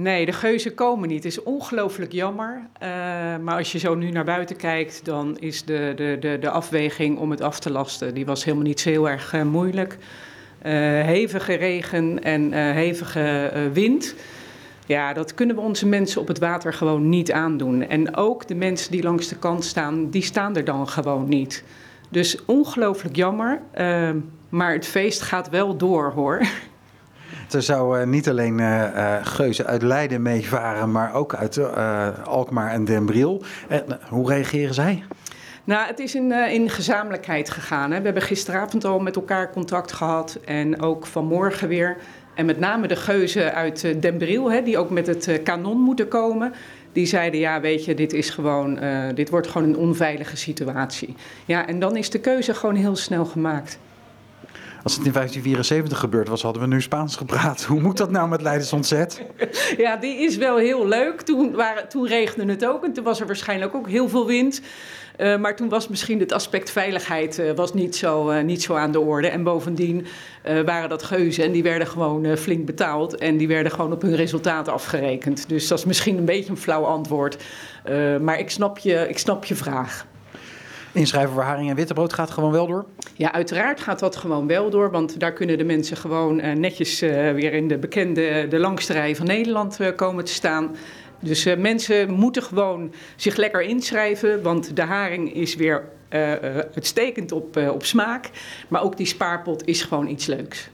Nee, de geuzen komen niet. Het is ongelooflijk jammer. Maar als je zo nu naar buiten kijkt, dan is de afweging om het af te lasten, die was helemaal niet zo heel erg moeilijk. Hevige regen en hevige wind. Ja, dat kunnen we onze mensen op het water gewoon niet aandoen. En ook de mensen die langs de kant staan, die staan er dan gewoon niet. Dus ongelooflijk jammer. Maar het feest gaat wel door, hoor. Er zou niet alleen geuzen uit Leiden meevaren, maar ook uit Alkmaar en Den Briel. Hoe reageren zij? Nou, het is in gezamenlijkheid gegaan. Hè. We hebben gisteravond al met elkaar contact gehad en ook vanmorgen weer. En met name de geuzen uit Den Briel, hè, die ook met het kanon moeten komen. Die zeiden, ja weet je, dit wordt gewoon een onveilige situatie. Ja, en dan is de keuze gewoon heel snel gemaakt. Als het in 1574 gebeurd was, hadden we nu Spaans gepraat. Hoe moet dat nou met Leidens Ontzet? Ja, die is wel heel leuk. Toen regende het ook en toen was er waarschijnlijk ook heel veel wind. Maar toen was misschien het aspect veiligheid niet zo aan de orde. En bovendien waren dat geuzen en die werden gewoon flink betaald. En die werden gewoon op hun resultaat afgerekend. Dus dat is misschien een beetje een flauw antwoord. Maar ik snap je vraag. Inschrijven voor haring en wittebrood gaat gewoon wel door? Ja, uiteraard gaat dat gewoon wel door. Want daar kunnen de mensen gewoon netjes weer in de langste rij van Nederland komen te staan. Dus mensen moeten gewoon zich lekker inschrijven. Want de haring is weer uitstekend op smaak. Maar ook die spaarpot is gewoon iets leuks.